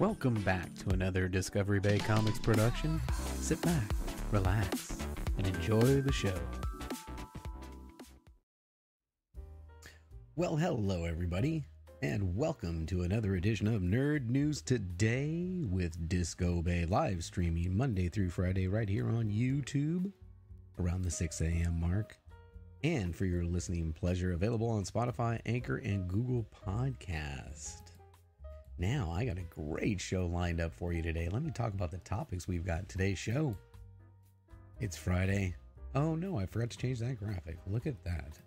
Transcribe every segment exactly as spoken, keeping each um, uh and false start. Welcome back to another Discovery Bay Comics production. Sit back, relax, and enjoy the show. Well, hello everybody, and welcome to another edition of Nerd News Today with Disco Bay live streaming Monday through Friday right here on YouTube around the six a.m. mark. And for your listening pleasure, available on Spotify, Anchor, and Google Podcast. Now, I got a great show lined up for you today. Let me talk about the topics we've got in today's show. It's Friday. Oh no, I forgot to change that graphic. Look at that.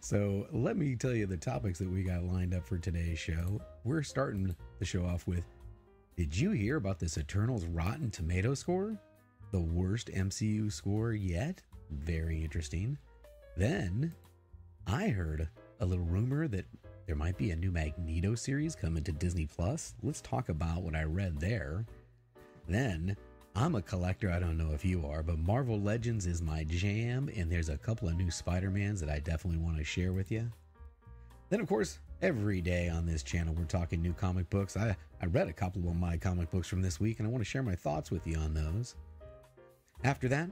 So let me tell you the topics that we got lined up for today's show. We're starting the show off with, did you hear about this Eternals Rotten Tomatoes score? The worst M C U score yet? Very interesting. Then, I heard a little rumor that there might be a new Magneto series coming to Disney Plus. Let's talk about what I read there. Then, I'm a collector, I don't know if you are, but Marvel Legends is my jam, and there's a couple of new Spider-Mans that I definitely want to share with you. Then, of course, every day on this channel, we're talking new comic books. I, I read a couple of my comic books from this week, and I want to share my thoughts with you on those. After that,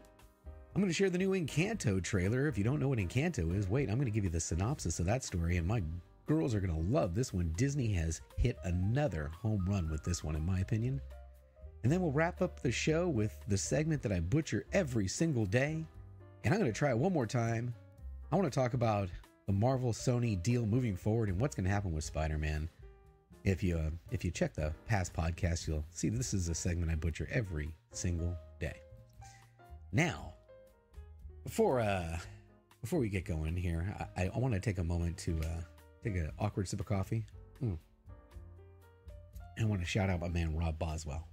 I'm going to share the new Encanto trailer. If you don't know what Encanto is, wait, I'm going to give you the synopsis of that story, and my girls are going to love this one. Disney has hit another home run with this one, in my opinion. And then we'll wrap up the show with the segment that I butcher every single day, and I'm going to try it one more time. I want to talk about the Marvel-Sony deal moving forward and what's going to happen with Spider-Man. If you, uh, if you check the past podcast, you'll see this is a segment I butcher every single day. Now, Before uh, before we get going here, I, I want to take a moment to uh, take an awkward sip of coffee. Mm. And I want to shout out my man Rob Boswell.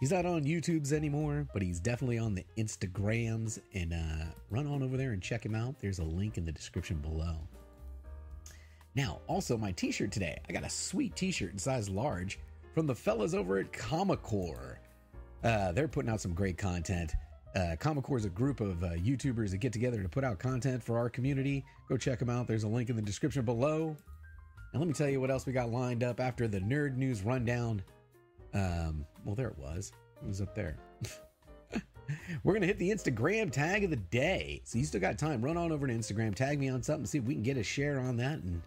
He's not on YouTube's anymore, but he's definitely on the Instagrams. And uh, run on over there and check him out. There's a link in the description below. Now, also my t-shirt today. I got a sweet t-shirt in size large from the fellas over at Comic Core. Uh, they're putting out some great content. Uh, Comic Core is a group of uh, YouTubers that get together to put out content for our community. Go check them out. There's a link in the description below. And let me tell you what else we got lined up after the Nerd News Rundown. Um, well, there it was. It was up there. We're going to hit the Instagram tag of the day. So you still got time. Run on over to Instagram. Tag me on something. See if we can get a share on that. And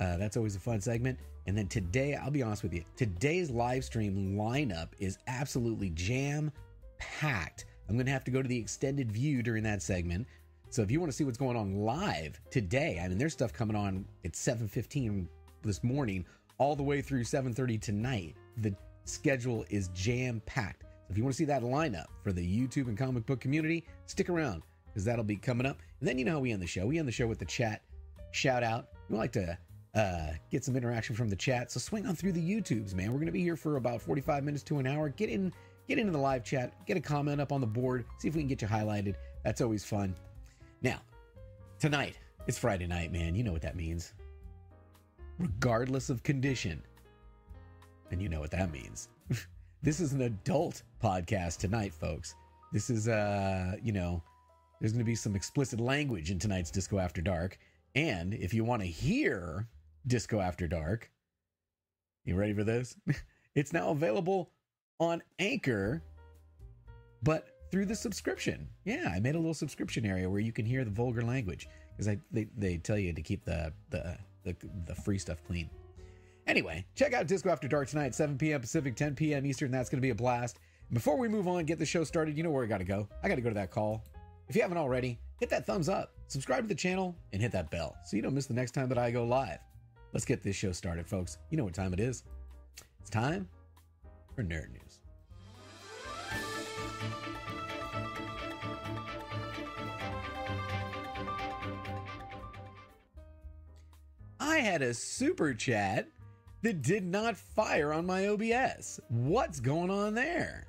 uh, that's always a fun segment. And then today, I'll be honest with you. Today's live stream lineup is absolutely jam-packed. I'm going to have to go to the extended view during that segment. So if you want to see what's going on live today, I mean, there's stuff coming on at seven fifteen this morning all the way through seven thirty tonight. The schedule is jam-packed. So if you want to see that lineup for the YouTube and comic book community, stick around because that'll be coming up. And then you know how we end the show. We end the show with the chat shout-out. We like to uh, get some interaction from the chat. So swing on through the YouTubes, man. We're going to be here for about forty-five minutes to an hour. Get in. Get into the live chat, get a comment up on the board, see if we can get you highlighted. That's always fun. Now, tonight, it's Friday night, man. You know what that means. Regardless of condition. And you know what that means. This is an adult podcast tonight, folks. This is, uh, you know, there's going to be some explicit language in tonight's Disco After Dark. And if you want to hear Disco After Dark, you ready for this? It's now available on Anchor, but through the subscription. Yeah, I made a little subscription area where you can hear the vulgar language because I they, they tell you to keep the, the the the free stuff clean. Anyway, check out Disco After Dark tonight, seven p.m. Pacific, ten p.m. Eastern. That's going to be a blast. Before we move on, get the show started. You know where I got to go. I got to go to that call. If you haven't already, hit that thumbs up, subscribe to the channel, and hit that bell so you don't miss the next time that I go live. Let's get this show started, folks. You know what time it is. It's time for Nerd News. I had a super chat that did not fire on my O B S. What's going on there?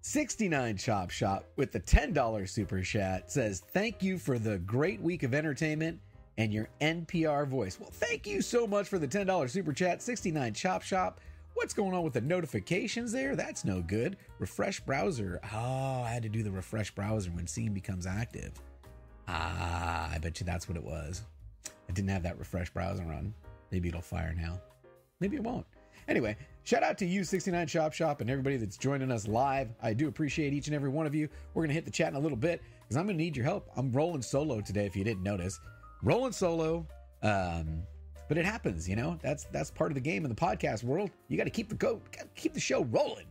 sixty-nine Chop Shop with the ten dollars super chat says, thank you for the great week of entertainment and your N P R voice. Well, thank you so much for the ten dollars super chat, sixty-nine Chop Shop. What's going on with the notifications there? That's no good. Refresh browser. Oh, I had to do the refresh browser when Steam becomes active. Ah, I bet you that's what it was. I didn't have that refresh browser on. Maybe it'll fire now. Maybe it won't. Anyway, shout out to you, sixty-nine Shop Shop, and everybody that's joining us live. I do appreciate each and every one of you. We're going to hit the chat in a little bit because I'm going to need your help. I'm rolling solo today, if you didn't notice. Rolling solo, um, but it happens, you know. That's that's part of the game in the podcast world. You got to keep the go, gotta keep the show rolling.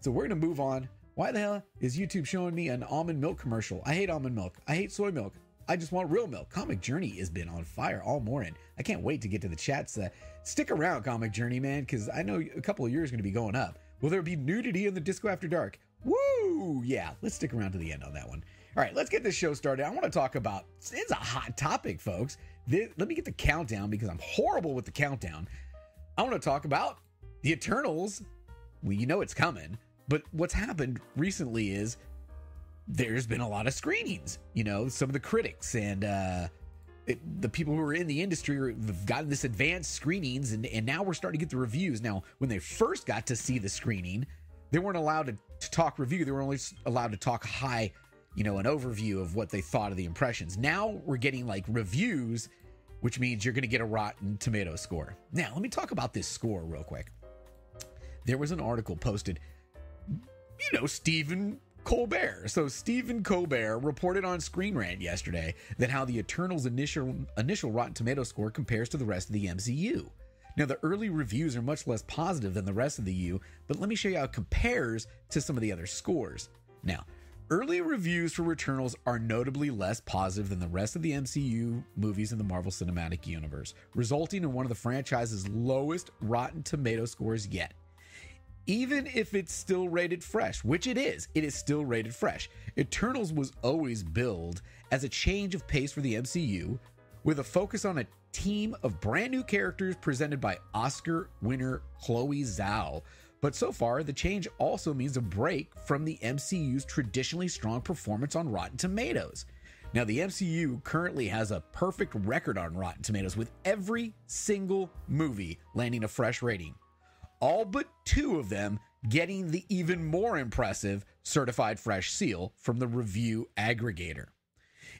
So we're going to move on. Why the hell is YouTube showing me an almond milk commercial? I hate almond milk. I hate soy milk. I just want real milk. Comic Journey has been on fire all morning. I can't wait to get to the chats. Uh, stick around, Comic Journey, man, because I know a couple of yours are going to be going up. Will there be nudity in the disco after dark? Woo! Yeah, let's stick around to the end on that one. All right, let's get this show started. I want to talk about, it's a hot topic, folks. This, let me get the countdown because I'm horrible with the countdown. I want to talk about the Eternals. Well, you know it's coming, but what's happened recently is there's been a lot of screenings. You know, some of the critics and uh, it, the people who are in the industry are, have gotten this advanced screenings, and, and now we're starting to get the reviews. Now, when they first got to see the screening, they weren't allowed to, to talk review. They were only allowed to talk high, you know, an overview of what they thought of the impressions. Now we're getting like reviews, which means you're going to get a Rotten Tomatoes score. Now, let me talk about this score real quick. There was an article posted, you know, Stephen Colbert. So Stephen Colbert reported on Screen Rant yesterday that how the Eternals' initial initial Rotten Tomatoes score compares to the rest of the M C U. Now, the early reviews are much less positive than the rest of the U, but let me show you how it compares to some of the other scores. Now, early reviews for Eternals are notably less positive than the rest of the M C U movies in the Marvel Cinematic Universe, resulting in one of the franchise's lowest Rotten Tomatoes scores yet. Even if it's still rated fresh, which it is, it is still rated fresh. Eternals was always billed as a change of pace for the M C U, with a focus on a team of brand new characters presented by Oscar winner Chloe Zhao. But so far, the change also means a break from the M C U's traditionally strong performance on Rotten Tomatoes. Now, the M C U currently has a perfect record on Rotten Tomatoes, with every single movie landing a fresh rating. All but two of them getting the even more impressive certified fresh seal from the review aggregator,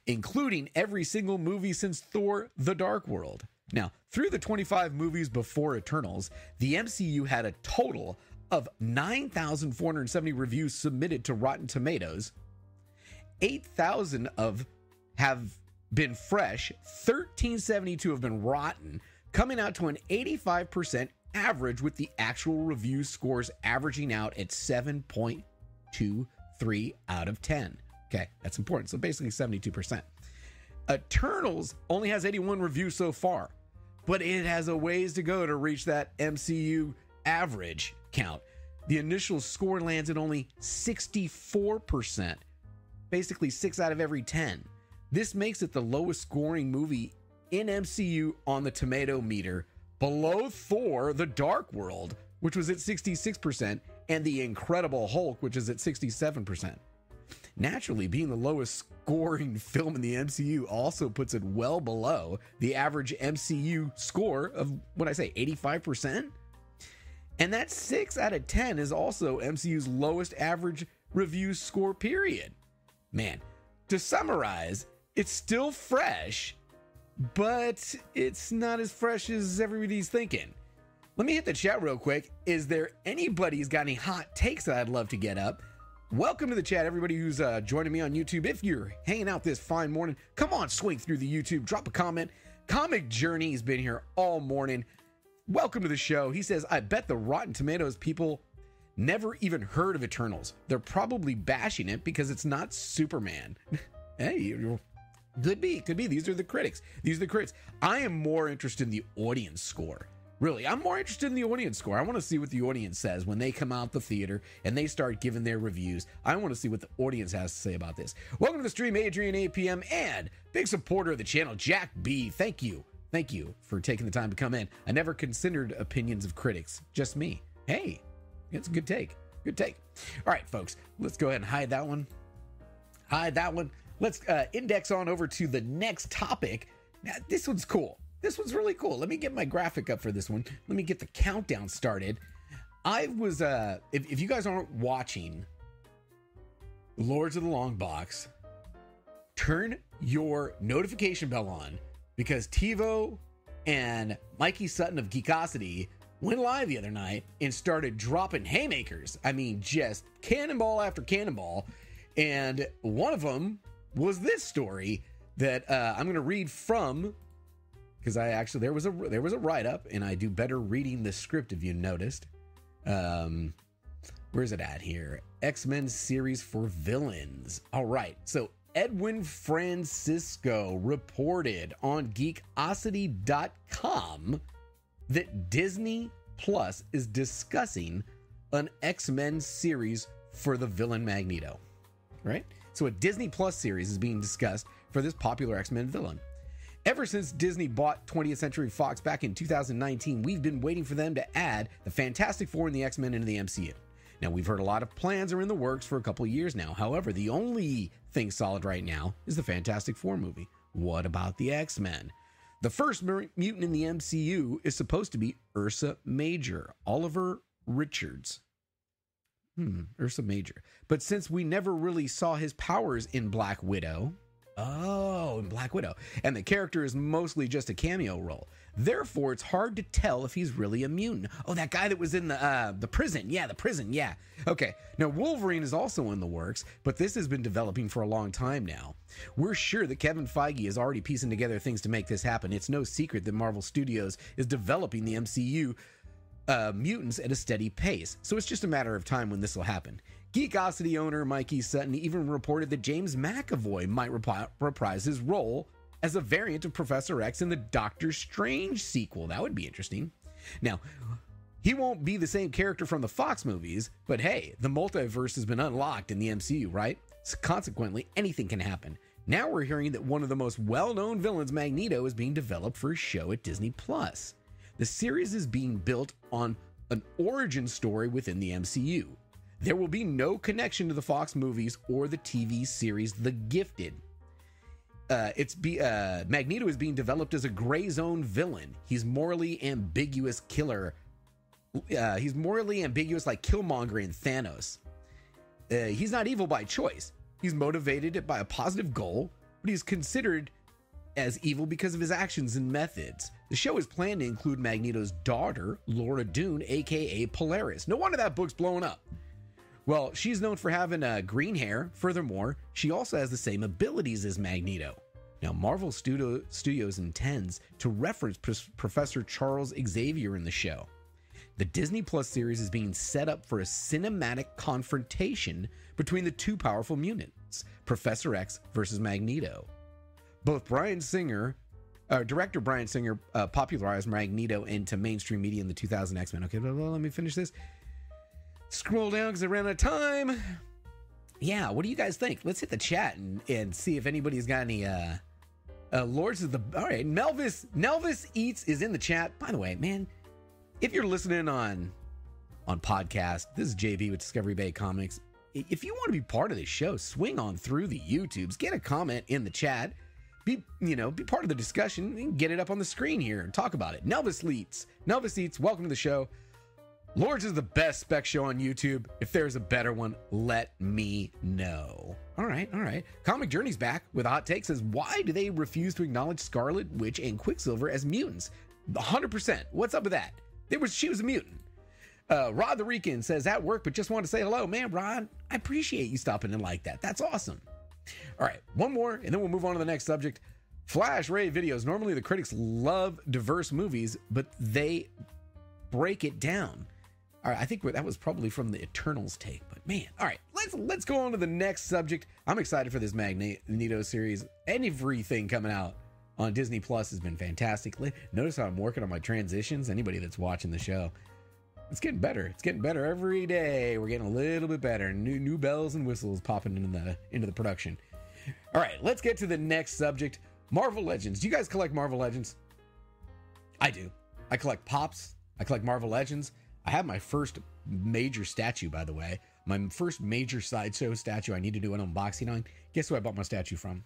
including every single movie since Thor: The Dark World. Now, through the twenty-five movies before Eternals, the M C U had a total of nine thousand four hundred seventy reviews submitted to Rotten Tomatoes. eight thousand of have been fresh, one thousand three hundred seventy-two have been rotten, coming out to an eighty-five percent average, with the actual review scores averaging out at seven point two three out of ten. Okay, that's important. So basically seventy-two percent. Eternals only has eighty-one reviews so far, but it has a ways to go to reach that M C U average count. The initial score lands at only sixty-four percent, basically six out of every ten. This makes it the lowest scoring movie in M C U on the tomato meter, below Thor: The Dark World, which was at sixty-six percent, and The Incredible Hulk, which is at sixty-seven percent. Naturally, being the lowest scoring film in the M C U also puts it well below the average M C U score of, what I say, eighty-five percent? And that six out of ten is also M C U's lowest average review score, period. Man, to summarize, it's still fresh, but it's not as fresh as everybody's thinking. Let me hit the chat real quick. Is there anybody's got any hot takes that I'd love to get up? Welcome to the chat, everybody who's uh, joining me on YouTube. If you're hanging out this fine morning, come on, swing through the YouTube, drop a comment. Comic Journey has been here all morning. Welcome to the show. He says, I bet the Rotten Tomatoes people never even heard of Eternals. They're probably bashing it because it's not Superman. Hey, you're... Could be, could be. These are the critics. These are the critics. I am more interested in the audience score. Really, I'm more interested in the audience score. I want to see what the audience says when they come out the theater and they start giving their reviews. I want to see what the audience has to say about this. Welcome to the stream, Adrian A P M, and big supporter of the channel, Jack B. Thank you. Thank you for taking the time to come in. I never considered opinions of critics, just me. Hey, that's a good take. Good take. All right, folks, let's go ahead and hide that one. Hide that one. Let's uh, index on over to the next topic. Now, this one's cool. This one's really cool. Let me get my graphic up for this one. Let me get the countdown started. I was, uh, if, if you guys aren't watching Lords of the Long Box, turn your notification bell on, because TiVo and Mikey Sutton of Geekosity went live the other night and started dropping haymakers. I mean, just cannonball after cannonball. And one of them was this story that uh, I'm going to read from, because I actually, there was a, there was a write-up, and I do better reading the script if you noticed. Um, where's it at here? X-Men series for villains. All right. So Edwin Francisco reported on geekosity dot com that Disney Plus is discussing an X-Men series for the villain Magneto, right? So a Disney Plus series is being discussed for this popular X-Men villain. Ever since Disney bought twentieth Century Fox back in two thousand nineteen, we've been waiting for them to add the Fantastic Four and the X-Men into the M C U. Now, we've heard a lot of plans are in the works for a couple of years now. However, the only thing solid right now is the Fantastic Four movie. What about the X-Men? The first mutant in the M C U is supposed to be Ursa Major, Oliver Richards. Hmm, Ursa Major. But since we never really saw his powers in Black Widow, oh, in Black Widow, and the character is mostly just a cameo role, therefore it's hard to tell if he's really a mutant. Oh, that guy that was in the uh, the prison. Yeah, the prison. Yeah. Okay. Now, Wolverine is also in the works, but this has been developing for a long time now. We're sure that Kevin Feige is already piecing together things to make this happen. It's no secret that Marvel Studios is developing the M C U uh, mutants at a steady pace, so it's just a matter of time when this will happen. Geekosity owner Mikey Sutton even reported that James McAvoy might repri- reprise his role as a variant of Professor X in the Doctor Strange sequel. That would be interesting. Now, he won't be the same character from the Fox movies, but hey, the multiverse has been unlocked in the M C U, right? So consequently, anything can happen. Now we're hearing that one of the most well-known villains, Magneto, is being developed for a show at Disney+. The series is being built on an origin story within the M C U. There will be no connection to the Fox movies or the T V series The Gifted. Uh, it's be, uh, Magneto is being developed as a gray zone villain. He's morally ambiguous killer. Uh, he's morally ambiguous like Killmonger and Thanos. Uh, he's not evil by choice. He's motivated by a positive goal, but he's considered as evil because of his actions and methods. The show is planned to include Magneto's daughter, Laura Dern, a k a. Polaris. No wonder that book's blowing up. Well, she's known for having uh, green hair. Furthermore, she also has the same abilities as Magneto. Now, Marvel Studio- Studios intends to reference P- Professor Charles Xavier in the show. The Disney Plus series is being set up for a cinematic confrontation between the two powerful mutants, Professor X versus Magneto. Both Brian Singer, uh, director Brian Singer, uh, popularized Magneto into mainstream media in the two thousand X-Men. Okay, blah, blah, blah, let me finish this. Scroll down because I ran out of time. Yeah, what do you guys think? Let's hit the chat and, and see if anybody's got any uh, uh Lords of the... All right, Melvis Melvis Eats is in the chat. By the way, man, if you're listening on on podcast, this is J B with Discovery Bay Comics. If you want to be part of this show, swing on through the YouTubes, get a comment in the chat, be you know, be part of the discussion and get it up on the screen here and talk about it. Melvis Eats, Melvis Eats, welcome to the show. Lords is the best spec show on YouTube. If there's a better one, let me know. All right, all right. Comic Journey's back with a hot take. Says, why do they refuse to acknowledge Scarlet Witch and Quicksilver as mutants? one hundred percent. What's up with that? There was, she was a mutant. Uh, Rod the Rican says, at work, but just wanted to say hello. Man, Rod, I appreciate you stopping in like that. That's awesome. All right, one more, and then we'll move on to the next subject. Flash Ray videos. Normally, the critics love diverse movies, but they break it down. All right, I think that was probably from the Eternals take, but man, all right, let's let's go on to the next subject. I'm excited for this Magneto series. Everything coming out on Disney Plus has been fantastic. Notice how I'm working on my transitions. Anybody that's watching the show, it's getting better. It's getting better every day. We're getting a little bit better. New new bells and whistles popping into the into the production. All right, let's get to the next subject. Marvel Legends. Do you guys collect Marvel Legends? I do. I collect Pops. I collect Marvel Legends. I have my first major statue, by the way. My first major sideshow statue. I need to do an unboxing on. Guess who I bought my statue from?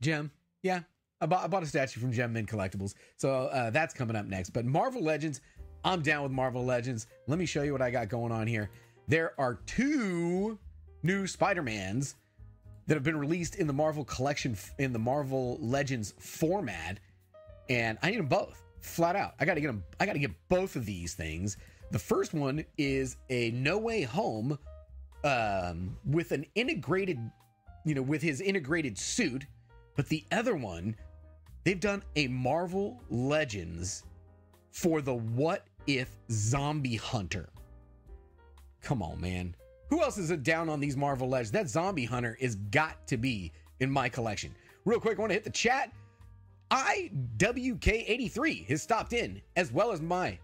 Gem. Yeah, I bought, I bought a statue from Gem Men Collectibles. So uh, that's coming up next. But Marvel Legends, I'm down with Marvel Legends. Let me show you what I got going on here. There are two new Spider-Mans that have been released in the Marvel collection, in the Marvel Legends format. And I need them both. flat out. I got to get them. I got to get both of these things. The first one is a No Way Home um, with an integrated, you know, with his integrated suit. But the other one, they've done a Marvel Legends for the What If Zombie Hunter. Come on, man. Who else is down on these Marvel Legends? That Zombie Hunter has got to be in my collection. Real quick, I want to hit the chat. I W K eighty-three has stopped in, as well as my,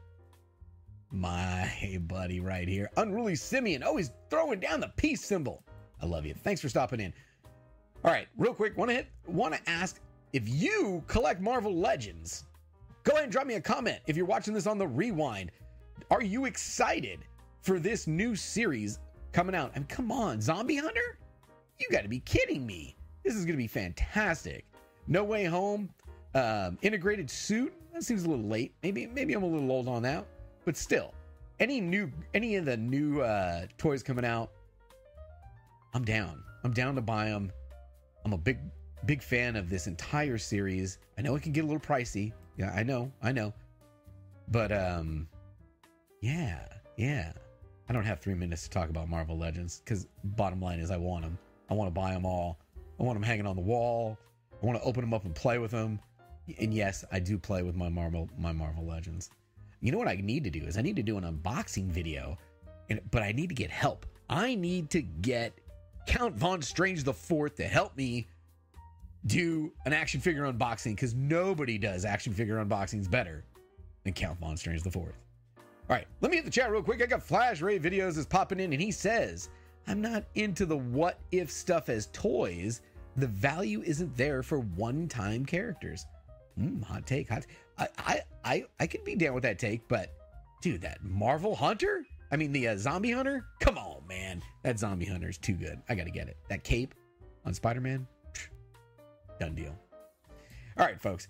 my buddy right here, Unruly Simeon, always throwing down the peace symbol. I love you. Thanks for stopping in. All right, real quick, want to hit, want to ask if you collect Marvel Legends. Go ahead and drop me a comment if you're watching this on the rewind. Are you excited for this new series coming out? I mean, come on, Zombie Hunter? You got to be kidding me. This is going to be fantastic. No Way Home, um, integrated suit. That seems a little late. Maybe, maybe I'm a little old on that, but still, any new, any of the new uh, toys coming out, I'm down. I'm down to buy them. I'm a big, big fan of this entire series. I know it can get a little pricey. Yeah, I know, I know, but um, yeah, yeah. I don't have three minutes to talk about Marvel Legends because bottom line is I want them. I want to buy them all. I want them hanging on the wall. I want to open them up and play with them. And yes, I do play with my Marvel, my Marvel Legends. You know what I need to do is I need to do an unboxing video, and, but I need to get help. I need to get Count Von Strange the Fourth to help me do an action figure unboxing because nobody does action figure unboxings better than Count Von Strange the Fourth. All right, let me hit the chat real quick. I got Flash Ray Videos is popping in, and he says, I'm not into the what if stuff as toys. The value isn't there for one-time characters. Mm, hot take, hot. T- I, I, I, I could be down with that take, but dude, that Marvel Hunter? I mean, the uh, Zombie Hunter? Come on, man. That Zombie Hunter is too good. I got to get it. That cape on Spider-Man? Psh, done deal. All right, folks.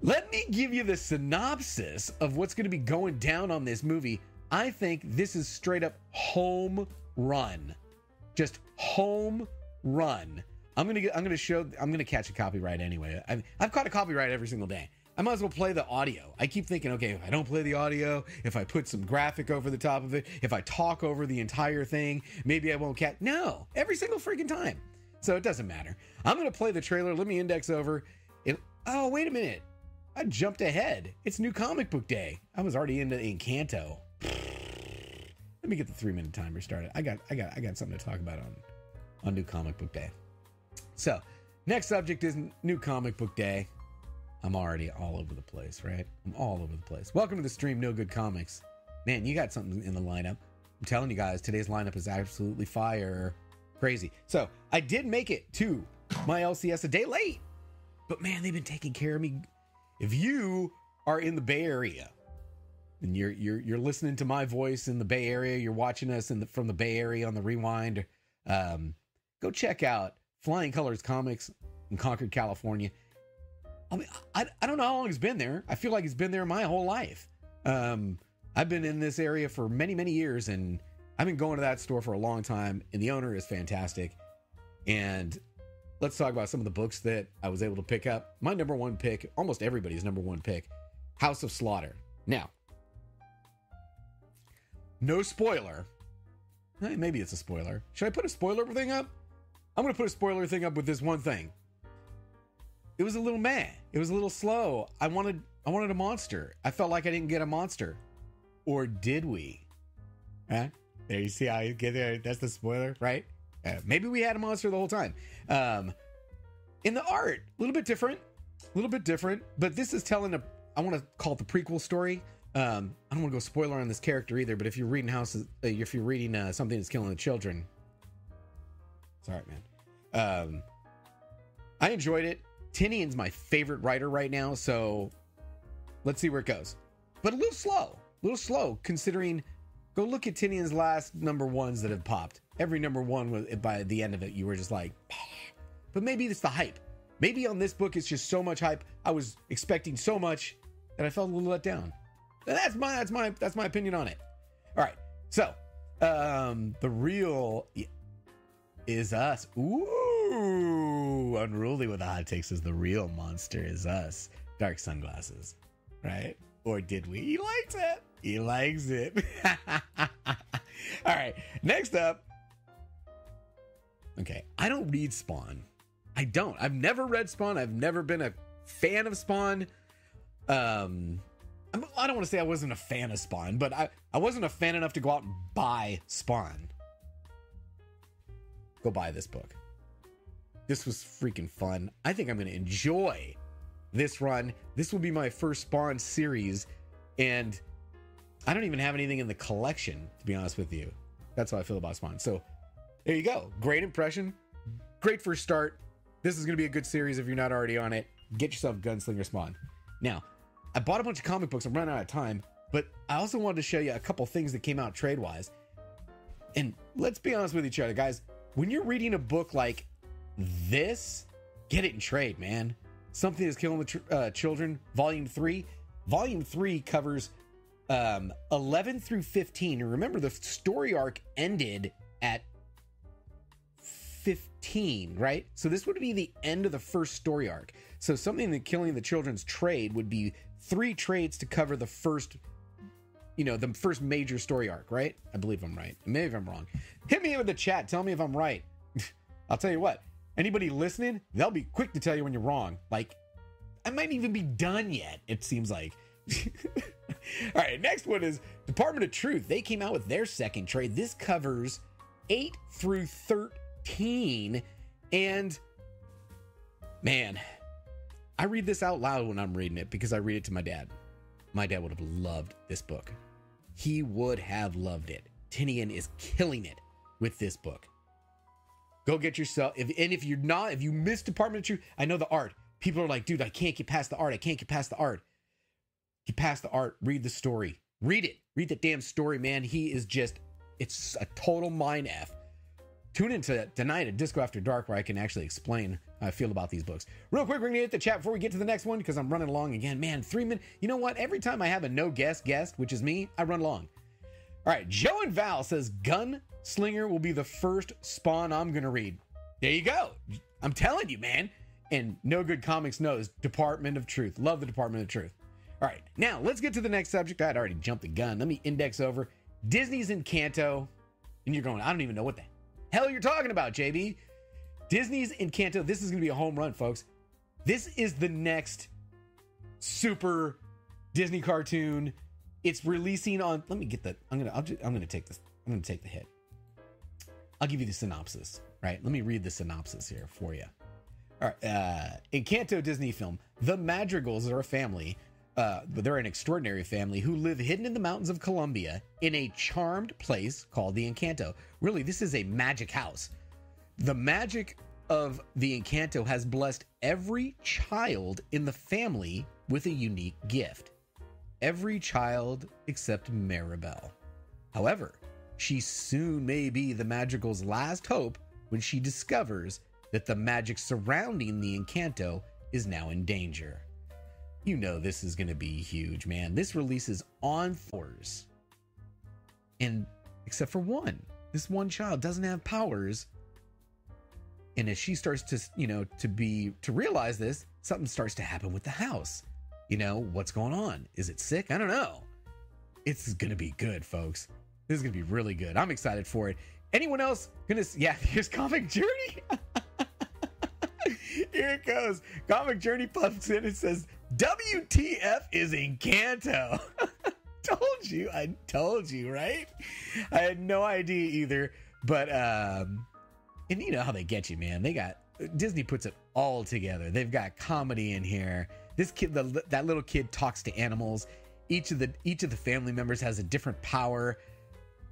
Let me give you the synopsis of what's going to be going down on this movie. I think this is straight up home run. Just home run. I'm gonna I'm gonna show I'm gonna catch a copyright anyway. I've, I've caught a copyright every single day. I might as well play the audio. I keep thinking, okay, if I don't play the audio, if I put some graphic over the top of it, if I talk over the entire thing, maybe I won't catch. No, every single freaking time. So it doesn't matter. I'm gonna play the trailer. Let me index over. It, oh wait a minute, I jumped ahead. It's New Comic Book Day. I was already into Encanto. Let me get the three minute timer started. I got I got I got something to talk about on on New Comic Book Day. So, next subject is New Comic Book Day. I'm already all over the place, right? I'm all over the place. Welcome to the stream, No Good Comics. Man, you got something in the lineup. I'm telling you guys, today's lineup is absolutely fire. Crazy. So, I did make it to my L C S a day late. But man, they've been taking care of me. If you are in the Bay Area, and you're you're you're listening to my voice in the Bay Area, you're watching us in the, from the Bay Area on the Rewind, um, go check out Flying Colors Comics in Concord, California. I mean, I, I don't know how long it's been there. I feel like it's been there my whole life. Um, I've been in this area for many, many years, and I've been going to that store for a long time, and the owner is fantastic. And let's talk about some of the books that I was able to pick up. My number one pick, almost everybody's number one pick, House of Slaughter. Now, no spoiler. Maybe it's a spoiler. Should I put a spoiler thing up? I'm going to put a spoiler thing up with this one thing. It was a little meh. It was a little slow. I wanted I wanted a monster. I felt like I didn't get a monster. Or did we? Huh? There, you see how you get there? That's the spoiler, right? Uh, maybe we had a monster the whole time. Um, in the art, a little bit different. A little bit different. But this is telling a... I want to call it the prequel story. Um, I don't want to go spoiler on this character either, but if you're reading, House, uh, if you're reading uh, Something That's Killing the Children... All right, man. Um, I enjoyed it. Tinian's my favorite writer right now, so let's see where it goes. But a little slow, a little slow considering. Go look at Tinian's last number ones that have popped. Every number one was by the end of it, you were just like, bah. But maybe it's the hype. Maybe on this book, it's just so much hype. I was expecting so much that I felt a little let down. That's my that's my that's my opinion on it. All right, so um, the real. Yeah, is us. Ooh, Unruly with the hot takes is the real monster is us. Dark sunglasses. right? Or did we? He likes it. He likes it. All right. Next up. Okay. I don't read Spawn. I don't. I've never read Spawn. I've never been a fan of Spawn. Um, I'm, I don't want to say I wasn't a fan of Spawn, but I, I wasn't a fan enough to go out and buy Spawn. Go buy this book. This was freaking fun. I think I'm going to enjoy this run. This will be my first Spawn series, and I don't even have anything in the collection, to be honest with you. That's how I feel about Spawn. So there you go. Great impression. Great first start. This is going to be a good series if you're not already on it. Get yourself Gunslinger Spawn. Now, I bought a bunch of comic books. I'm running out of time, but I also wanted to show you a couple things that came out trade-wise. And let's be honest with each other, guys. When you're reading a book like this, get it in trade, man. Something Is Killing the Tr- uh, Children, Volume three. Volume three covers um, eleven through fifteen. And remember, the story arc ended at fifteen, right? So this would be the end of the first story arc. So Something That Killing the Children's trade would be three trades to cover the first, you know, the first major story arc, right? I believe I'm right. Maybe if I'm wrong. Hit me in the chat. Tell me if I'm right. I'll tell you what. Anybody listening, they'll be quick to tell you when you're wrong. Like, I might even be done yet, it seems like. All right, next one is Department of Truth. They came out with their second trade. This covers eight through thirteen. And, man, I read this out loud when I'm reading it because I read it to my dad. My dad would have loved this book. He would have loved it. Tinian is killing it with this book. Go get yourself, if, and if you're not, if you miss Department of Truth, I know the art. People are like, dude, I can't get past the art. I can't get past the art. Get past the art. Read the story. Read it. Read the damn story, man. He is just, it's a total mind F. Tune in to tonight at Disco After Dark where I can actually explain how I feel about these books. Real quick, we're going to hit the chat before we get to the next one because I'm running along again. Man, three minutes. You know what? Every time I have a no-guest guest, which is me, I run long. All right, Joe and Val says Gun Slinger will be the first Spawn I'm gonna read. There you go. I'm telling you, man. And No Good Comics knows Department of Truth. Love the Department of Truth. All right, now let's get to the next subject. I'd already jumped the gun. Let me index over Disney's Encanto. And you're going, I don't even know what the hell you're talking about, J B. Disney's Encanto. This is gonna be a home run, folks. This is the next super Disney cartoon. It's releasing on. Let me get the. I'm gonna. I'll just, I'm gonna take this. I'm gonna take the hit. I'll give you the synopsis, right? Let me read the synopsis here for you. All right. Uh, Encanto Disney film. The Madrigals are a family, uh, but they're an extraordinary family who live hidden in the mountains of Colombia in a charmed place called the Encanto. Really, this is a magic house. The magic of the Encanto has blessed every child in the family with a unique gift. Every child except Maribel. However, she soon may be the Madrigal's last hope when she discovers that the magic surrounding the Encanto is now in danger. You know this is going to be huge, man. This releases on Thors. And except for one, this one child doesn't have powers. And as she starts to, you know, to be, to realize this, something starts to happen with the house. You know, what's going on? Is it sick? I don't know. It's going to be good, folks. This is going to be really good. I'm excited for it. Anyone else going to... Yeah, here's Comic Journey. Here it goes. Comic Journey pops in and says, W T F is Encanto. Told you. I told you, right? I had no idea either. But, um... and you know how they get you, man. They got... Disney puts it all together. They've got comedy in here. This kid, the, that little kid talks to animals. Each of the each of the family members has a different power.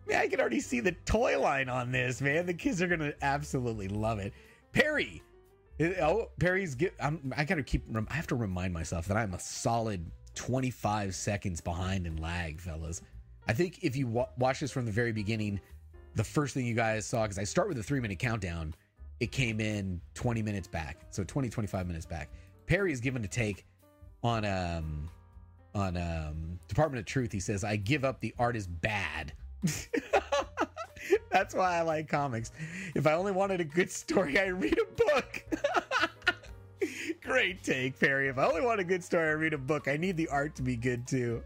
Man, I can already see the toy line on this, man. The kids are going to absolutely love it. Perry. Oh, Perry's... I'm, I got to keep... I have to remind myself that I'm a solid twenty-five seconds behind in lag, fellas. I think if you wa- watch this from the very beginning, the first thing you guys saw, because I start with a three-minute countdown, it came in twenty minutes back. So twenty, twenty-five minutes back. Perry is given a take on... um. On um, Department of Truth, he says, I give up, the art is bad. That's why I like comics. If I only wanted a good story, I read a book. Great take, Perry. If I only want a good story, I read a book. I need the art to be good too.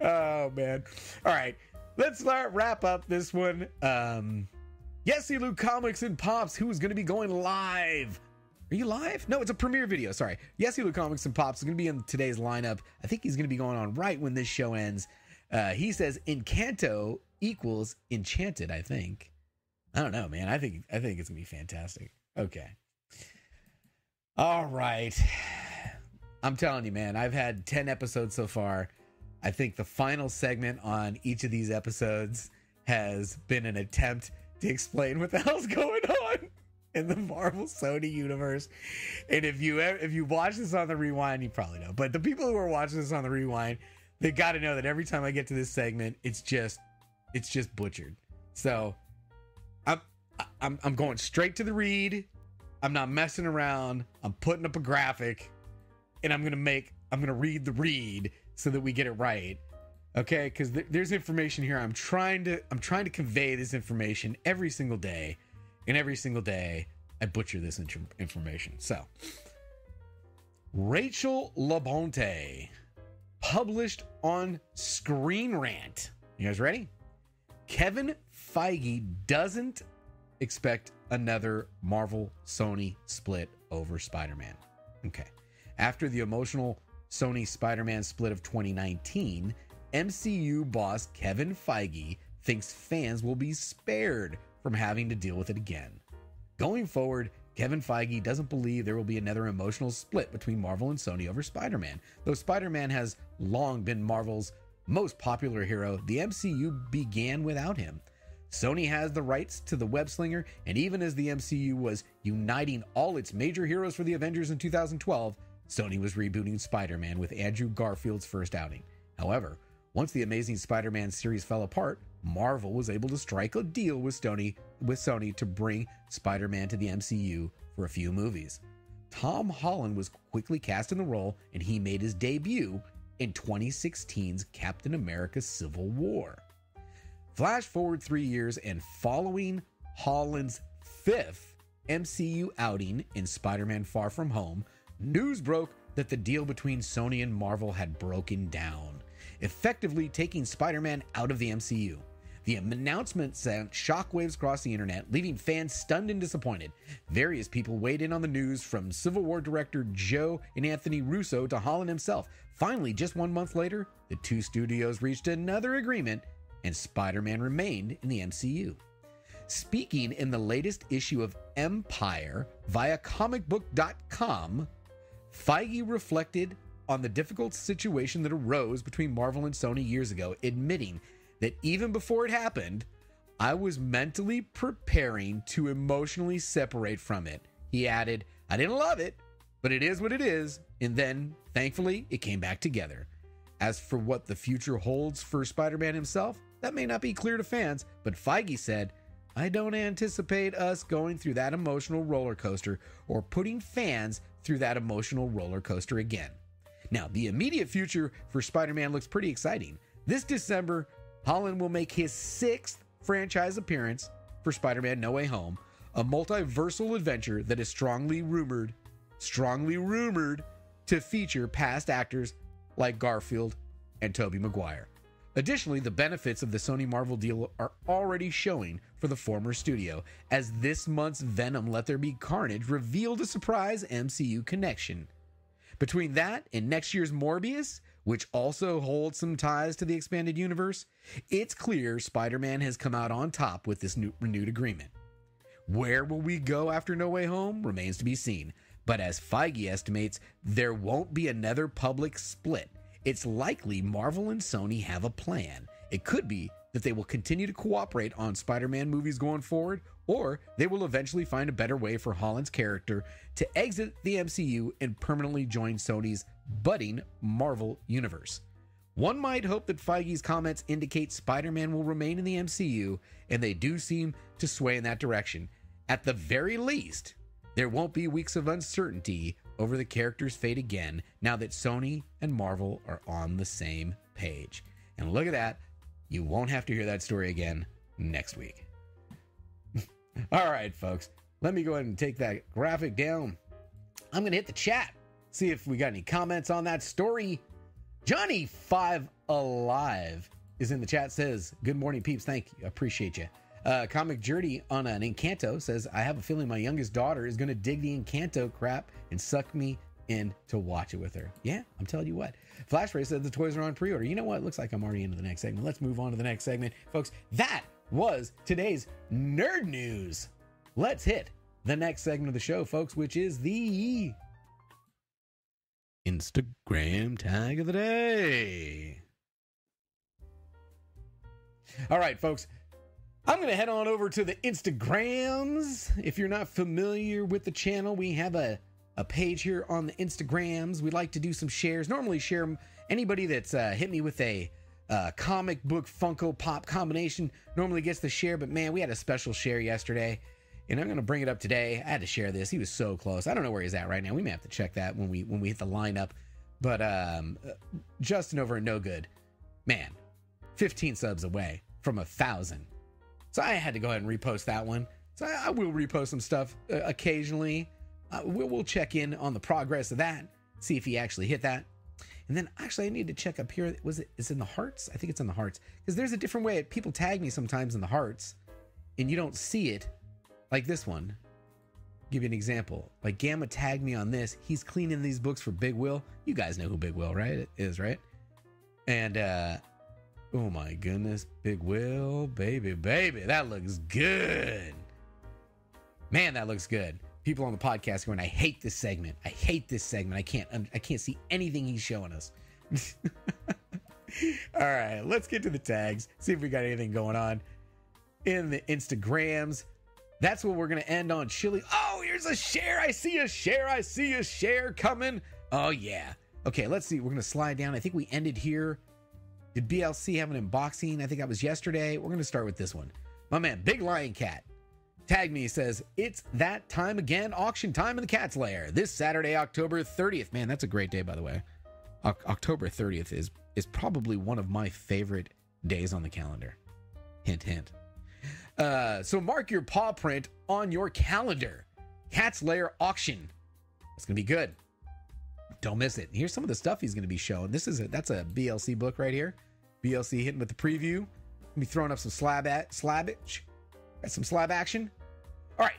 Oh man. All right, let's start, wrap up this one. Um, Yesy Luke Comics and Pops, who is going to be going live. Are you live? No, it's a premiere video. Sorry. Yesy Luke Comics and Pops is going to be in today's lineup. I think he's going to be going on right when this show ends. Uh, he says Encanto equals Enchanted, I think. I don't know, man. I think I think it's going to be fantastic. Okay. All right. I'm telling you, man, I've had ten episodes so far. I think the final segment on each of these episodes has been an attempt to explain what the hell's going on in the Marvel Sony universe. And if you if you watch this on the rewind, you probably know. But the people who are watching this on the rewind, they got to know that every time I get to this segment, it's just it's just butchered. So I'm I'm I'm going straight to the read. I'm not messing around. I'm putting up a graphic, and I'm gonna make I'm gonna read the read so that we get it right. Okay, because th- there's information here. I'm trying to I'm trying to convey this information every single day. And every single day, I butcher this int- information. So, Rachel Labonte published on Screen Rant. You guys ready? Kevin Feige doesn't expect another Marvel Sony split over Spider-Man. Okay. After the emotional Sony Spider-Man split of twenty nineteen, M C U boss Kevin Feige thinks fans will be spared from having to deal with it again. Going forward, Kevin Feige doesn't believe there will be another emotional split between Marvel and Sony over Spider-Man. Though Spider-Man has long been Marvel's most popular hero, the M C U began without him. Sony has the rights to the web-slinger, and even as the M C U was uniting all its major heroes for the Avengers in two thousand twelve, Sony was rebooting Spider-Man with Andrew Garfield's first outing. However, once the Amazing Spider-Man series fell apart, Marvel was able to strike a deal with Sony, with Sony to bring Spider-Man to the M C U for a few movies. Tom Holland was quickly cast in the role, and he made his debut in twenty sixteen's Captain America: Civil War. Flash forward three years, and following Holland's fifth M C U outing in Spider-Man: Far From Home, news broke that the deal between Sony and Marvel had broken down, effectively taking Spider-Man out of the M C U. The announcement sent shockwaves across the internet, leaving fans stunned and disappointed. Various people weighed in on the news, from Civil War director Joe and Anthony Russo to Holland himself. Finally, just one month later, the two studios reached another agreement, and Spider-Man remained in the M C U. Speaking in the latest issue of Empire via comic book dot com, Feige reflected on the difficult situation that arose between Marvel and Sony years ago, admitting that even before it happened, I was mentally preparing to emotionally separate from it. He added, I didn't love it, but it is what it is. And then, thankfully, it came back together. As for what the future holds for Spider-Man himself, that may not be clear to fans, but Feige said, I don't anticipate us going through that emotional roller coaster or putting fans through that emotional roller coaster again. Now, the immediate future for Spider-Man looks pretty exciting. This December, Holland will make his sixth franchise appearance for Spider-Man No Way Home, a multiversal adventure that is strongly rumored, strongly rumored to feature past actors like Garfield and Tobey Maguire. Additionally, the benefits of the Sony Marvel deal are already showing for the former studio, as this month's Venom Let There Be Carnage revealed a surprise M C U connection. Between that and next year's Morbius, which also holds some ties to the expanded universe, it's clear Spider-Man has come out on top with this new, renewed agreement. Where will we go after No Way Home remains to be seen, but as Feige estimates, there won't be another public split. It's likely Marvel and Sony have a plan. It could be that they will continue to cooperate on Spider-Man movies going forward, or they will eventually find a better way for Holland's character to exit the M C U and permanently join Sony's budding Marvel universe. One might hope that Feige's comments indicate Spider-Man will remain in the M C U, and they do seem to sway in that direction. At the very least, there won't be weeks of uncertainty over the character's fate again, now that Sony and Marvel are on the same page. And look at that. You won't have to hear that story again next week. All right, folks, let me go ahead and take that graphic down. I'm going to hit the chat, see if we got any comments on that story. Johnny Five Alive is in the chat, says, good morning, peeps. Thank you. I appreciate you. Uh, Comic Journey on an Encanto says, I have a feeling my youngest daughter is going to dig the Encanto crap and suck me in to watch it with her. Yeah, I'm telling you what. Flash Ray said the toys are on pre-order. You know what? Looks like I'm already into the next segment. Let's move on to the next segment. Folks, that was today's nerd news. Let's hit the next segment of the show, folks, which is the Instagram tag of the day. All right, folks, I'm going to head on over to the Instagrams. If you're not familiar with the channel, we have a, a page here on the Instagrams. We like to do some shares. Normally share anybody that's uh, hit me with a uh, comic book Funko Pop combination normally gets the share, but man, we had a special share yesterday, and I'm going to bring it up today. I had to share this. He was so close. I don't know where he's at right now. We may have to check that when we when we hit the lineup. But um, Justin over at No Good, man, fifteen subs away from a thousand. So I had to go ahead and repost that one. So I, I will repost some stuff uh, occasionally. Uh, we'll, we'll check in on the progress of that, see if he actually hit that. And then actually I need to check up here. Was it? It's in the hearts. I think it's in the hearts because there's a different way. People tag me sometimes in the hearts, and you don't see it. Like this one, give you an example. Like Gamma tagged me on this. He's cleaning these books for Big Will. You guys know who Big Will, right? It is, right? And uh, oh my goodness, Big Will, baby, baby, that looks good. Man, that looks good. People on the podcast going, I hate this segment. I hate this segment. I can't. I can't see anything he's showing us. All right, let's get to the tags. See if we got anything going on in the Instagrams. That's what we're going to end on. Chili. Oh, here's a share. I see a share. I see a share coming. Oh, yeah. Okay, let's see. We're going to slide down. I think we ended here. Did B L C have an unboxing? I think that was yesterday. We're going to start with this one. My man, Big Lion Cat, tag me, says, it's that time again. Auction time in the Cat's Lair. This Saturday, October thirtieth. Man, that's a great day, by the way. O- October thirtieth is, is probably one of my favorite days on the calendar. Hint, hint. Uh, so mark your paw print on your calendar. Cat's Lair auction. It's going to be good. Don't miss it. And here's some of the stuff he's going to be showing. This is a, that's a B L C book right here. B L C hitting with the preview. Going to be throwing up some slab at slabbage. Got some slab action. All right.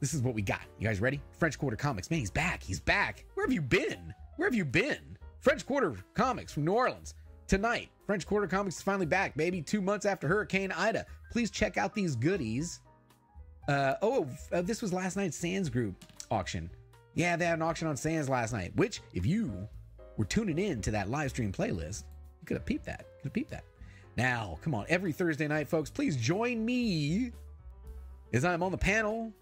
This is what we got. You guys ready? French Quarter Comics. Man, he's back. He's back. Where have you been? Where have you been? French Quarter Comics from New Orleans. Tonight, French Quarter Comics is finally back, baby. Two months after Hurricane Ida. Please check out these goodies. Uh, oh, uh, this was last night's Sands Group auction. Yeah, they had an auction on Sands last night, which if you were tuning in to that live stream playlist, you could have peeped that. You could have peeped that. Now, come on. Every Thursday night, folks, please join me as I'm on the panel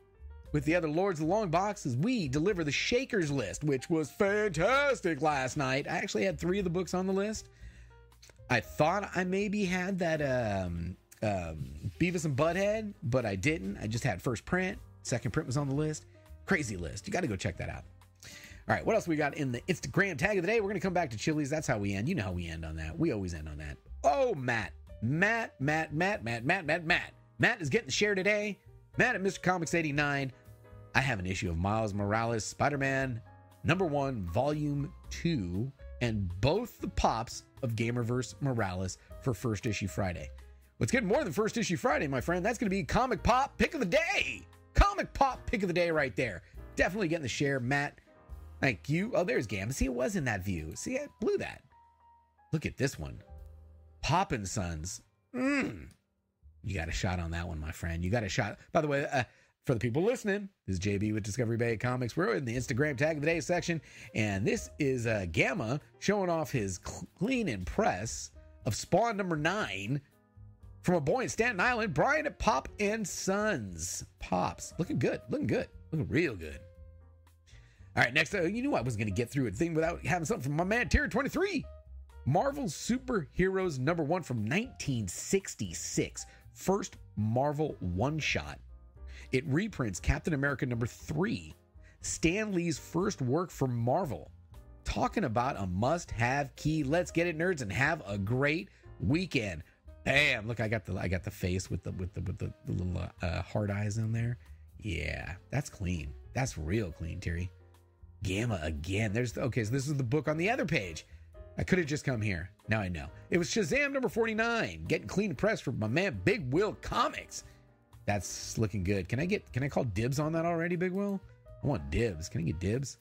with the other Lords of the Long Box as we deliver the Shakers list, which was fantastic last night. I actually had three of the books on the list. I thought I maybe had that um, um, Beavis and Butthead, but I didn't. I just had first print. Second print was on the list. Crazy list. You got to go check that out. All right, what else we got in the Instagram tag of the day? We're going to come back to Chili's. That's how we end. You know how we end on that. We always end on that. Oh, Matt. Matt, Matt, Matt, Matt, Matt, Matt, Matt. Matt is getting the share today. Matt at Mister Comics eighty-nine. I have an issue of Miles Morales, Spider-Man, number one, volume two, and both the pops of Gamerverse Morales for First Issue Friday. Let's get more than First Issue Friday, my friend. That's going to be Comic Pop Pick of the Day. Comic Pop Pick of the Day right there. Definitely getting the share, Matt. Thank you. Oh, there's Gamma. See, it was in that view. See, I blew that. Look at this one. Poppin' Sons. Mm. You got a shot on that one, my friend. You got a shot. By the way, uh, for the people listening, this is J B with Discovery Bay Comics. We're in the Instagram tag of the day section, and this is uh, Gamma showing off his clean and press of Spawn number nine from a boy in Staten Island, Brian at Pop and Sons. Pops. Looking good. Looking good. Looking real good. All right, next, uh, you knew I was going to get through a thing without having something from my man, Tier twenty-three. Marvel Superheroes number one from nineteen sixty-six. First Marvel one-shot. It reprints Captain America number three, Stan Lee's first work for Marvel. Talking about a must-have key. Let's get it, nerds, and have a great weekend. Bam! Look, I got the I got the face with the with the with the, the little uh, hard eyes in there. Yeah, that's clean. That's real clean, Terry. Gamma again. There's okay, so this is the book on the other page. I could have just come here. Now I know. It was Shazam number forty-nine, getting clean press from my man Big Will Comics. That's looking good. Can I get can I call dibs on that already, Big Will? I want dibs. Can I get dibs?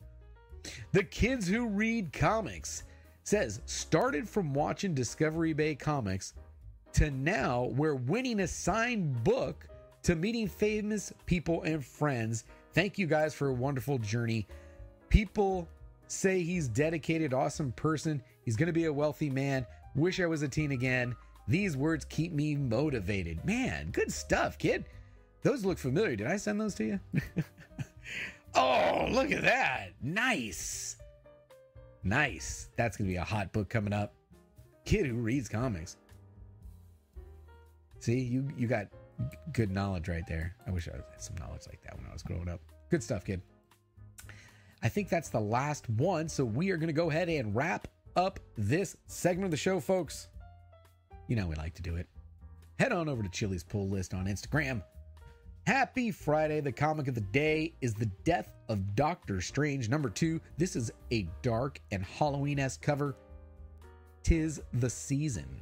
The Kids Who Read Comics says, started from watching Discovery Bay Comics to now we're winning a signed book to meeting famous people and friends. Thank you guys for a wonderful journey. People say he's dedicated, awesome person. He's going to be a wealthy man. Wish I was a teen again. These words keep me motivated. Man, good stuff, kid. Those look familiar. Did I send those to you? Oh, look at that. Nice. Nice. That's going to be a hot book coming up. Kid Who Reads Comics. See, you, you got good knowledge right there. I wish I had some knowledge like that when I was growing up. Good stuff, kid. I think that's the last one. So we are going to go ahead and wrap up this segment of the show, folks. You know, we like to do it. Head on over to Chili's Pull List on Instagram. Happy Friday. The comic of the day is The Death of Doctor Strange, number two. This is a dark and Halloween-esque cover. Tis the season.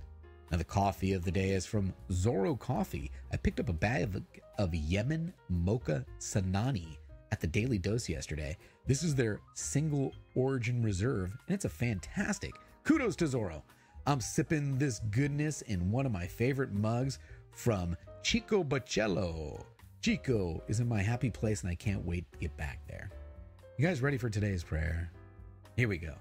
Now, the coffee of the day is from Zorro Coffee. I picked up a bag of Yemen Mocha Sanani at the Daily Dose yesterday. This is their single origin reserve, and it's a fantastic. Kudos to Zorro. I'm sipping this goodness in one of my favorite mugs from Chico Baccello. Chico is in my happy place, and I can't wait to get back there. You guys ready for today's prayer? Here we go.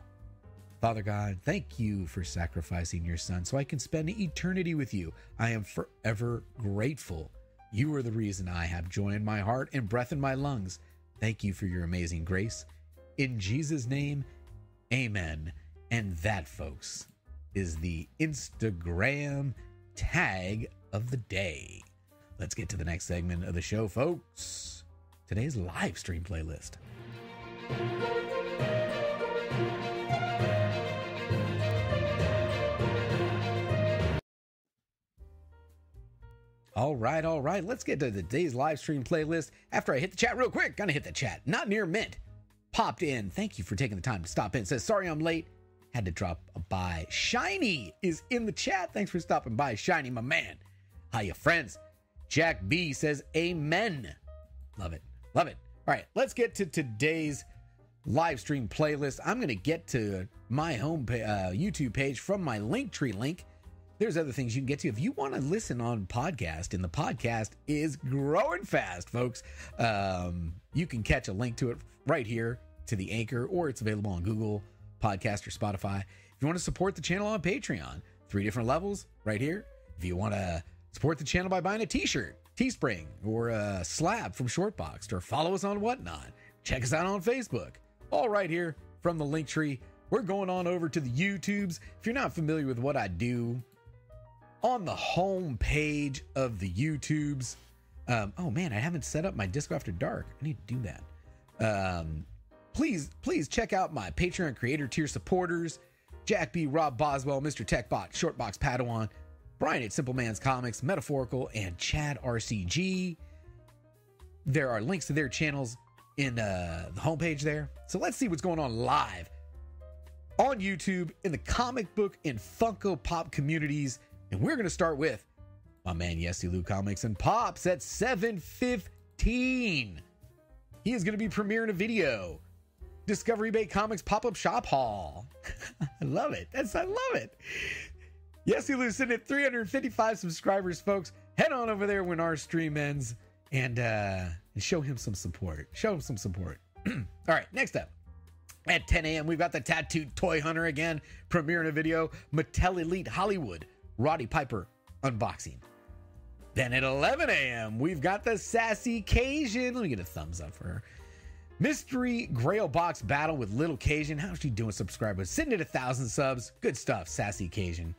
Father God, thank you for sacrificing your son so I can spend eternity with you. I am forever grateful. You are the reason I have joy in my heart and breath in my lungs. Thank you for your amazing grace. In Jesus' name, amen. And that, folks, is the Instagram tag of the day. Let's get to the next segment of the show, folks. Today's live stream playlist. All right, all right. Let's get to today's live stream playlist. After I hit the chat real quick, gonna hit the chat. Not near mint. Popped in. Thank you for taking the time to stop in. Says, sorry I'm late. Had to drop by. Shiny is in the chat. Thanks for stopping by, Shiny, my man. Hiya, friends. Jack B says, amen. Love it. Love it. All right, let's get to today's live stream playlist. I'm going to get to my home pa- uh, YouTube page from my Linktree link. There's other things you can get to if you want to listen on podcast, and the podcast is growing fast, folks. Um, you can catch a link to it right here to the Anchor, or it's available on Google Podcast or Spotify. If you want to support the channel on Patreon, three different levels right here. If you want to support the channel by buying a t-shirt, Teespring, or a slab from Shortboxed, or follow us on Whatnot, check us out on Facebook, all right here from the Linktree. We're going on over to the YouTubes. If you're not familiar with what I do, on the home page of the YouTubes, um, oh man, I haven't set up my Disco After Dark. I need to do that. Um, Please, please check out my Patreon creator tier supporters, Jack B, Rob Boswell, Mister Techbot, Shortbox Padawan, Brian at Simple Man's Comics, Metaphorical, and Chad R C G. There are links to their channels in uh, the homepage there. So let's see what's going on live on YouTube in the comic book and Funko Pop communities. And we're going to start with my man, Yesy Lou Comics and Pops at seven fifteen. He is going to be premiering a video. Discovery Bay Comics pop-up shop haul. I love it. That's I love it. Yes, you lose it at three hundred fifty-five subscribers, folks. Head on over there when our stream ends and uh, show him some support. Show him some support. All right, next up at ten a.m. we've got the Tattooed Toy Hunter again premiering a video. Mattel Elite Hollywood Roddy Piper unboxing. Then at eleven a.m. we've got the Sassy Cajun. Let me get a thumbs up for her. Mystery Grail Box Battle with Little Cajun. How's she doing, subscribers? Sitting at a thousand subs. Good stuff, Sassy Cajun.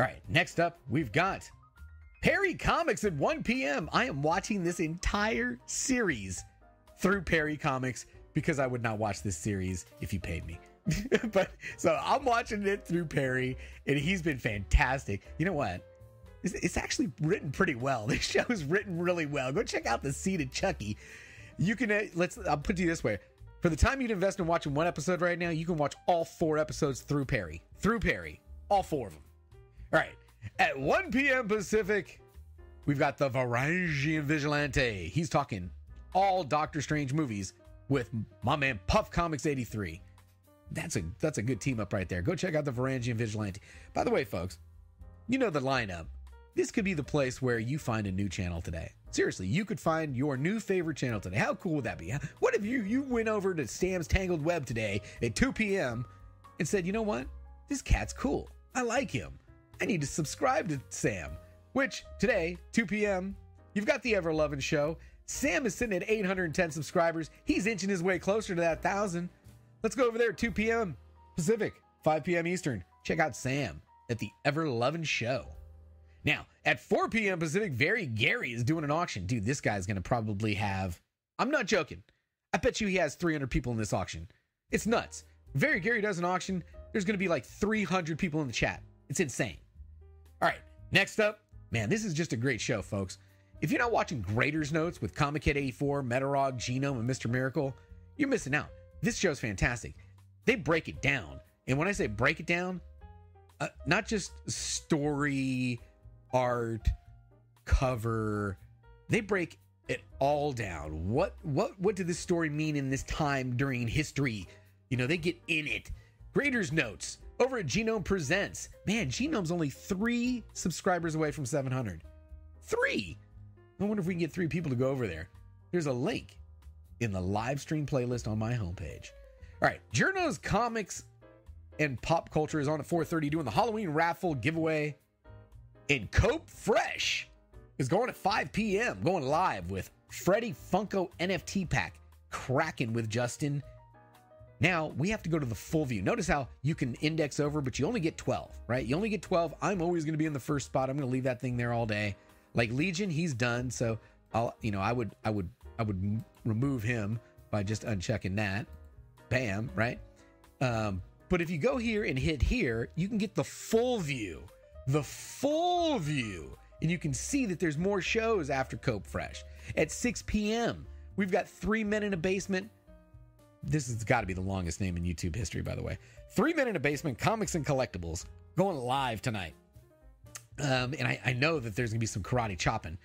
All right, next up, we've got Perry Comics at one p.m. I am watching this entire series through Perry Comics because I would not watch this series if you paid me. But so I'm watching it through Perry, and he's been fantastic. You know what? It's, it's actually written pretty well. This show is written really well. Go check out The Seed of Chucky. You can, uh, let's, I'll put it to you this way. For the time you'd invest in watching one episode right now, you can watch all four episodes through Perry. Through Perry. All four of them. All right. At one p.m. Pacific, we've got the Varangian Vigilante. He's talking all Doctor Strange movies with my man Puff Comics eighty-three. That's a that's a good team up right there. Go check out the Varangian Vigilante. By the way, folks, you know the lineup. This could be the place where you find a new channel today. Seriously, you could find your new favorite channel today. How cool would that be? What if you, you went over to Sam's Tangled Web today at two p.m. and said, you know what? This cat's cool. I like him. I need to subscribe to Sam. Which, today, two p.m., you've got the Ever-Lovin' Show. Sam is sitting at eight hundred ten subscribers. He's inching his way closer to that one thousand. Let's go over there at two p.m. Pacific, five p.m. Eastern. Check out Sam at the Ever-Lovin' Show. Now, at four p.m. Pacific, Very Gary is doing an auction. Dude, this guy's going to probably have... I'm not joking. I bet you he has three hundred people in this auction. It's nuts. Very Gary does an auction. There's going to be like three hundred people in the chat. It's insane. All right, next up. Man, this is just a great show, folks. If you're not watching Grader's Notes with Comic Kid eighty-four, Metarog, Genome, and Mister Miracle, you're missing out. This show's fantastic. They break it down. And when I say break it down, uh, not just story... art, cover, they break it all down. What what what did this story mean in this time during history? You know, they get in it. Grader's Notes over at Genome Presents. Man, Genome's only three subscribers away from seven hundred. Three! I wonder if we can get three people to go over there. There's a link in the live stream playlist on my homepage. All right, Journo's Comics and Pop Culture is on at four thirty doing the Halloween raffle giveaway. And Cope Fresh is going at five p.m. going live with Freddy Funko N F T pack, cracking with Justin. Now we have to go to the full view. Notice how you can index over, but you only get twelve, right? You only get twelve. I'm always going to be in the first spot. I'm going to leave that thing there all day. Like Legion, he's done. So I'll, you know, I would, I would, I would remove him by just unchecking that. Bam, right? Um, but if you go here and hit here, you can get the full view. The full view, and you can see that there's more shows after Cope Fresh. At six p.m. we've got Three Men in a Basement. This has got to be the longest name in YouTube history, by the way. Three Men in a Basement Comics and Collectibles going live tonight. Um and i, I know that there's gonna be some karate chopping.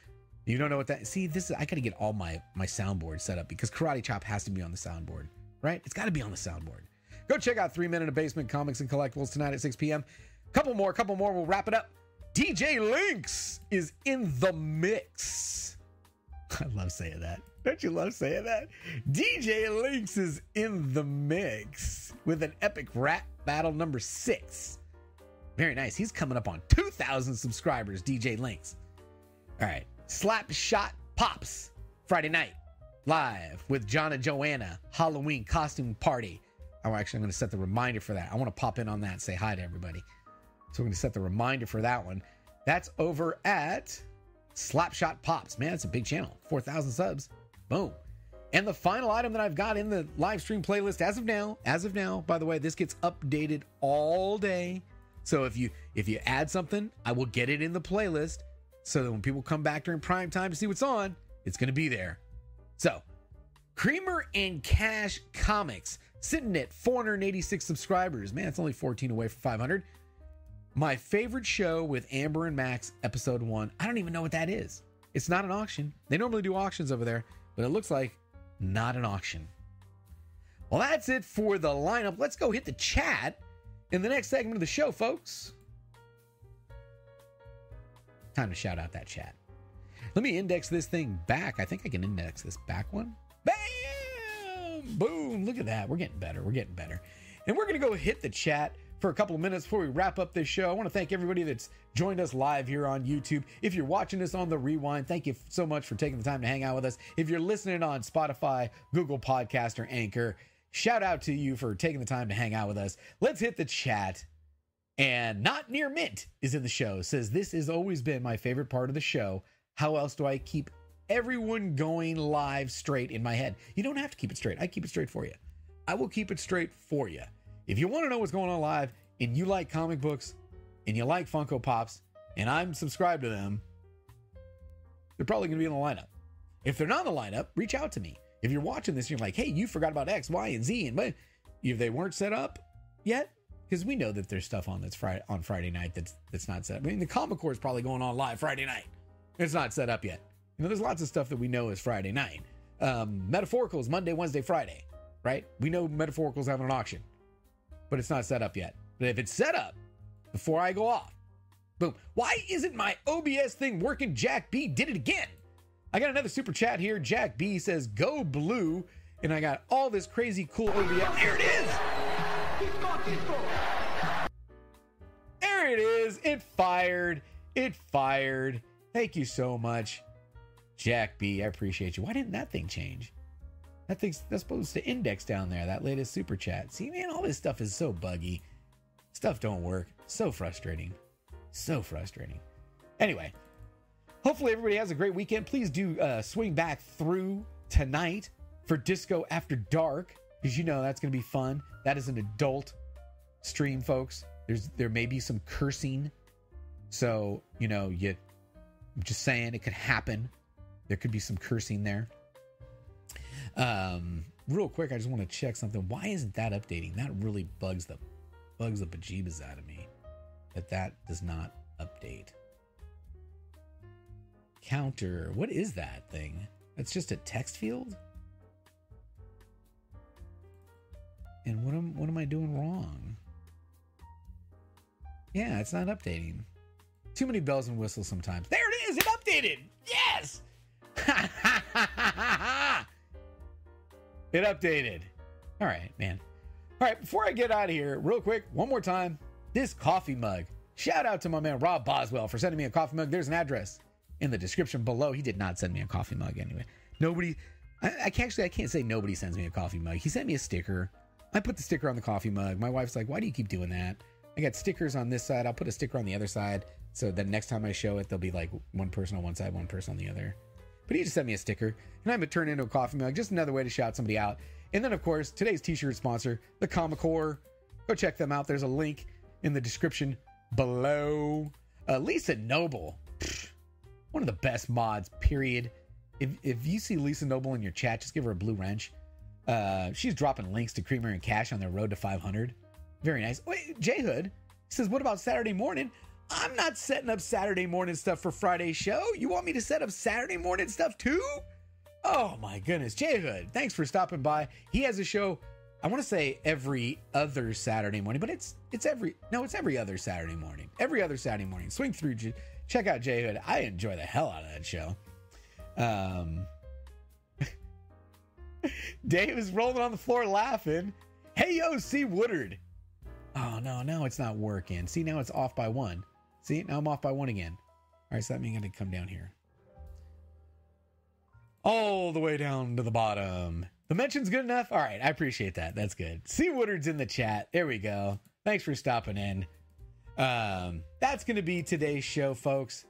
You don't know what that see this is. I gotta get all my my soundboard set up, because karate chop has to be on the soundboard, right? It's got to be on the soundboard. Go check out Three Men in a Basement Comics and Collectibles tonight at six p.m. Couple more, couple more. We'll wrap it up. D J Lynx is in the mix. I love saying that. Don't you love saying that? D J Lynx is in the mix with an epic rap battle number six. Very nice. He's coming up on two thousand subscribers, D J Lynx. All right. Slap Shot Pops Friday night live with John and Joanna Halloween costume party. Oh, actually, I'm going to set the reminder for that. I want to pop in on that and say hi to everybody. So we're going to set the reminder for that one. That's over at Slapshot Pops. Man, it's a big channel. four thousand subs. Boom. And the final item that I've got in the live stream playlist as of now, as of now, by the way, this gets updated all day. So if you if you add something, I will get it in the playlist so that when people come back during prime time to see what's on, it's going to be there. So Creamer and Cash Comics sitting at four hundred eighty-six subscribers. Man, it's only fourteen away from five hundred. My favorite show with Amber and Max, episode one. I don't even know what that is. It's not an auction. They normally do auctions over there, but it looks like not an auction. Well, that's it for the lineup. Let's go hit the chat in the next segment of the show, folks. Time to shout out that chat. Let me index this thing back. I think I can index this back one. Bam! Boom! Look at that. We're getting better. We're getting better. And we're going to go hit the chat for a couple of minutes before we wrap up this show. I want to thank everybody that's joined us live here on YouTube. If you're watching us on the rewind, thank you so much for taking the time to hang out with us. If you're listening on Spotify, Google Podcast, or Anchor, shout out to you for taking the time to hang out with us. Let's hit the chat. And Not Near Mint is in the show. Says, this has always been my favorite part of the show. How else do I keep everyone going live straight in my head? You don't have to keep it straight. I keep it straight for you. I will keep it straight for you. If you want to know what's going on live, and you like comic books, and you like Funko Pops, and I'm subscribed to them, they're probably going to be in the lineup. If they're not in the lineup, reach out to me. if you're watching this, you're like, hey, you forgot about X, Y, and Z, and if they weren't set up yet, because we know that there's stuff on that's Friday on Friday night that's that's not set up. I mean, the Comic Core is probably going on live Friday night. It's not set up yet. You know, there's lots of stuff that we know is Friday night. Um, Metaphorical is Monday, Wednesday, Friday, right? We know Metaphorical's having an auction, but it's not set up yet. But if it's set up before I go off, boom. Why isn't my O B S thing working? Jack B did it again. I got another super chat here. Jack B says, go blue. And I got all this crazy cool O B S. There it is. There it is. It fired. It fired. Thank you so much, Jack B. I appreciate you. Why didn't that thing change? That thing's that's supposed to index down there. That latest super chat. See, man, all this stuff is so buggy. Stuff don't work. So frustrating. So frustrating. Anyway, hopefully everybody has a great weekend. Please do uh, swing back through tonight for Disco After Dark, because you know that's going to be fun. That is an adult stream, folks. There's there may be some cursing, so you know you. I'm just saying it could happen. There could be some cursing there. Um, real quick, I just want to check something. Why isn't that updating? That really bugs the bugs the bejeebas out of me. That that does not update. Counter. What is that thing? That's just a text field. And what am what am I doing wrong? Yeah, it's not updating. Too many bells and whistles sometimes. There it is. It updated. Yes. It updated. All right, man. All right. Before I get out of here, real quick, one more time. This coffee mug. Shout out to my man Rob Boswell for sending me a coffee mug. There's an address in the description below. He did not send me a coffee mug anyway. Nobody. I, I can't actually. I can't say nobody sends me a coffee mug. He sent me a sticker. I put the sticker on the coffee mug. My wife's like, "Why do you keep doing that?" I got stickers on this side. I'll put a sticker on the other side. So the next time I show it, there'll be like one person on one side, one person on the other. But he just sent me a sticker and I'm going to turn it into a coffee mug. Just another way to shout somebody out. And then, of course, today's t-shirt sponsor, the Comic Core. Go check them out. There's a link in the description below. Uh, Lisa Noble, pfft, one of the best mods, period. If, if you see Lisa Noble in your chat, just give her a blue wrench. Uh, she's dropping links to Creamer and Cash on their road to five hundred. Very nice. Wait, J Hood says, what about Saturday morning? I'm not setting up Saturday morning stuff for Friday's show. You want me to set up Saturday morning stuff too? Oh my goodness. J Hood, thanks for stopping by. He has a show, I want to say every other Saturday morning, but it's it's every no, it's every other Saturday morning. Every other Saturday morning. Swing through, check out J Hood. I enjoy the hell out of that show. Um Dave is rolling on the floor laughing. Hey yo, C Woodard. Oh no, now it's not working. See, now it's off by one. See, now I'm off by one again. All right, so that means I'm going to come down here. All the way down to the bottom. The mention's good enough? All right, I appreciate that. That's good. C. Woodard's in the chat. There we go. Thanks for stopping in. Um, that's going to be today's show, folks.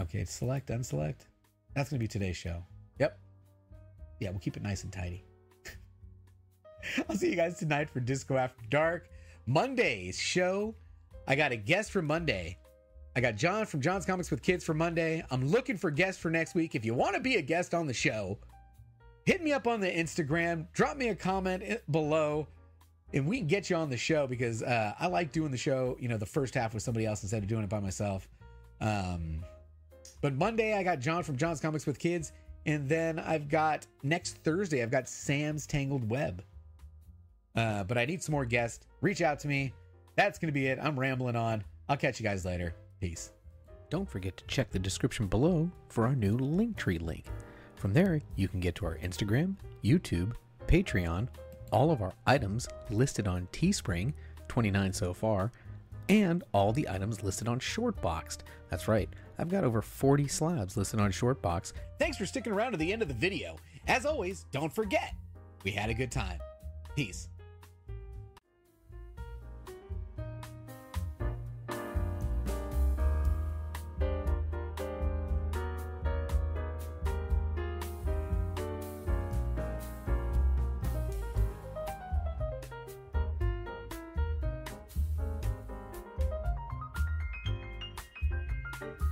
Okay, select, unselect. That's going to be today's show. Yep. Yeah, we'll keep it nice and tidy. I'll see you guys tonight for Disco After Dark. Monday's show. I got a guest for Monday. I got John from John's Comics with Kids for Monday. I'm looking for guests for next week. If you want to be a guest on the show, hit me up on the Instagram. Drop me a comment below and we can get you on the show, because uh, I like doing the show, you know, the first half with somebody else instead of doing it by myself. Um, but Monday, I got John from John's Comics with Kids. And then I've got next Thursday, I've got Sam's Tangled Web. Uh, but I need some more guests. Reach out to me. That's going to be it. I'm rambling on. I'll catch you guys later. Peace. Don't forget to check the description below for our new Linktree link. From there, you can get to our Instagram, YouTube, Patreon, all of our items listed on Teespring, twenty-nine so far, and all the items listed on Shortboxed. That's right. I've got over forty slabs listed on Shortbox. Thanks for sticking around to the end of the video. As always, don't forget, we had a good time. Peace. Thank you.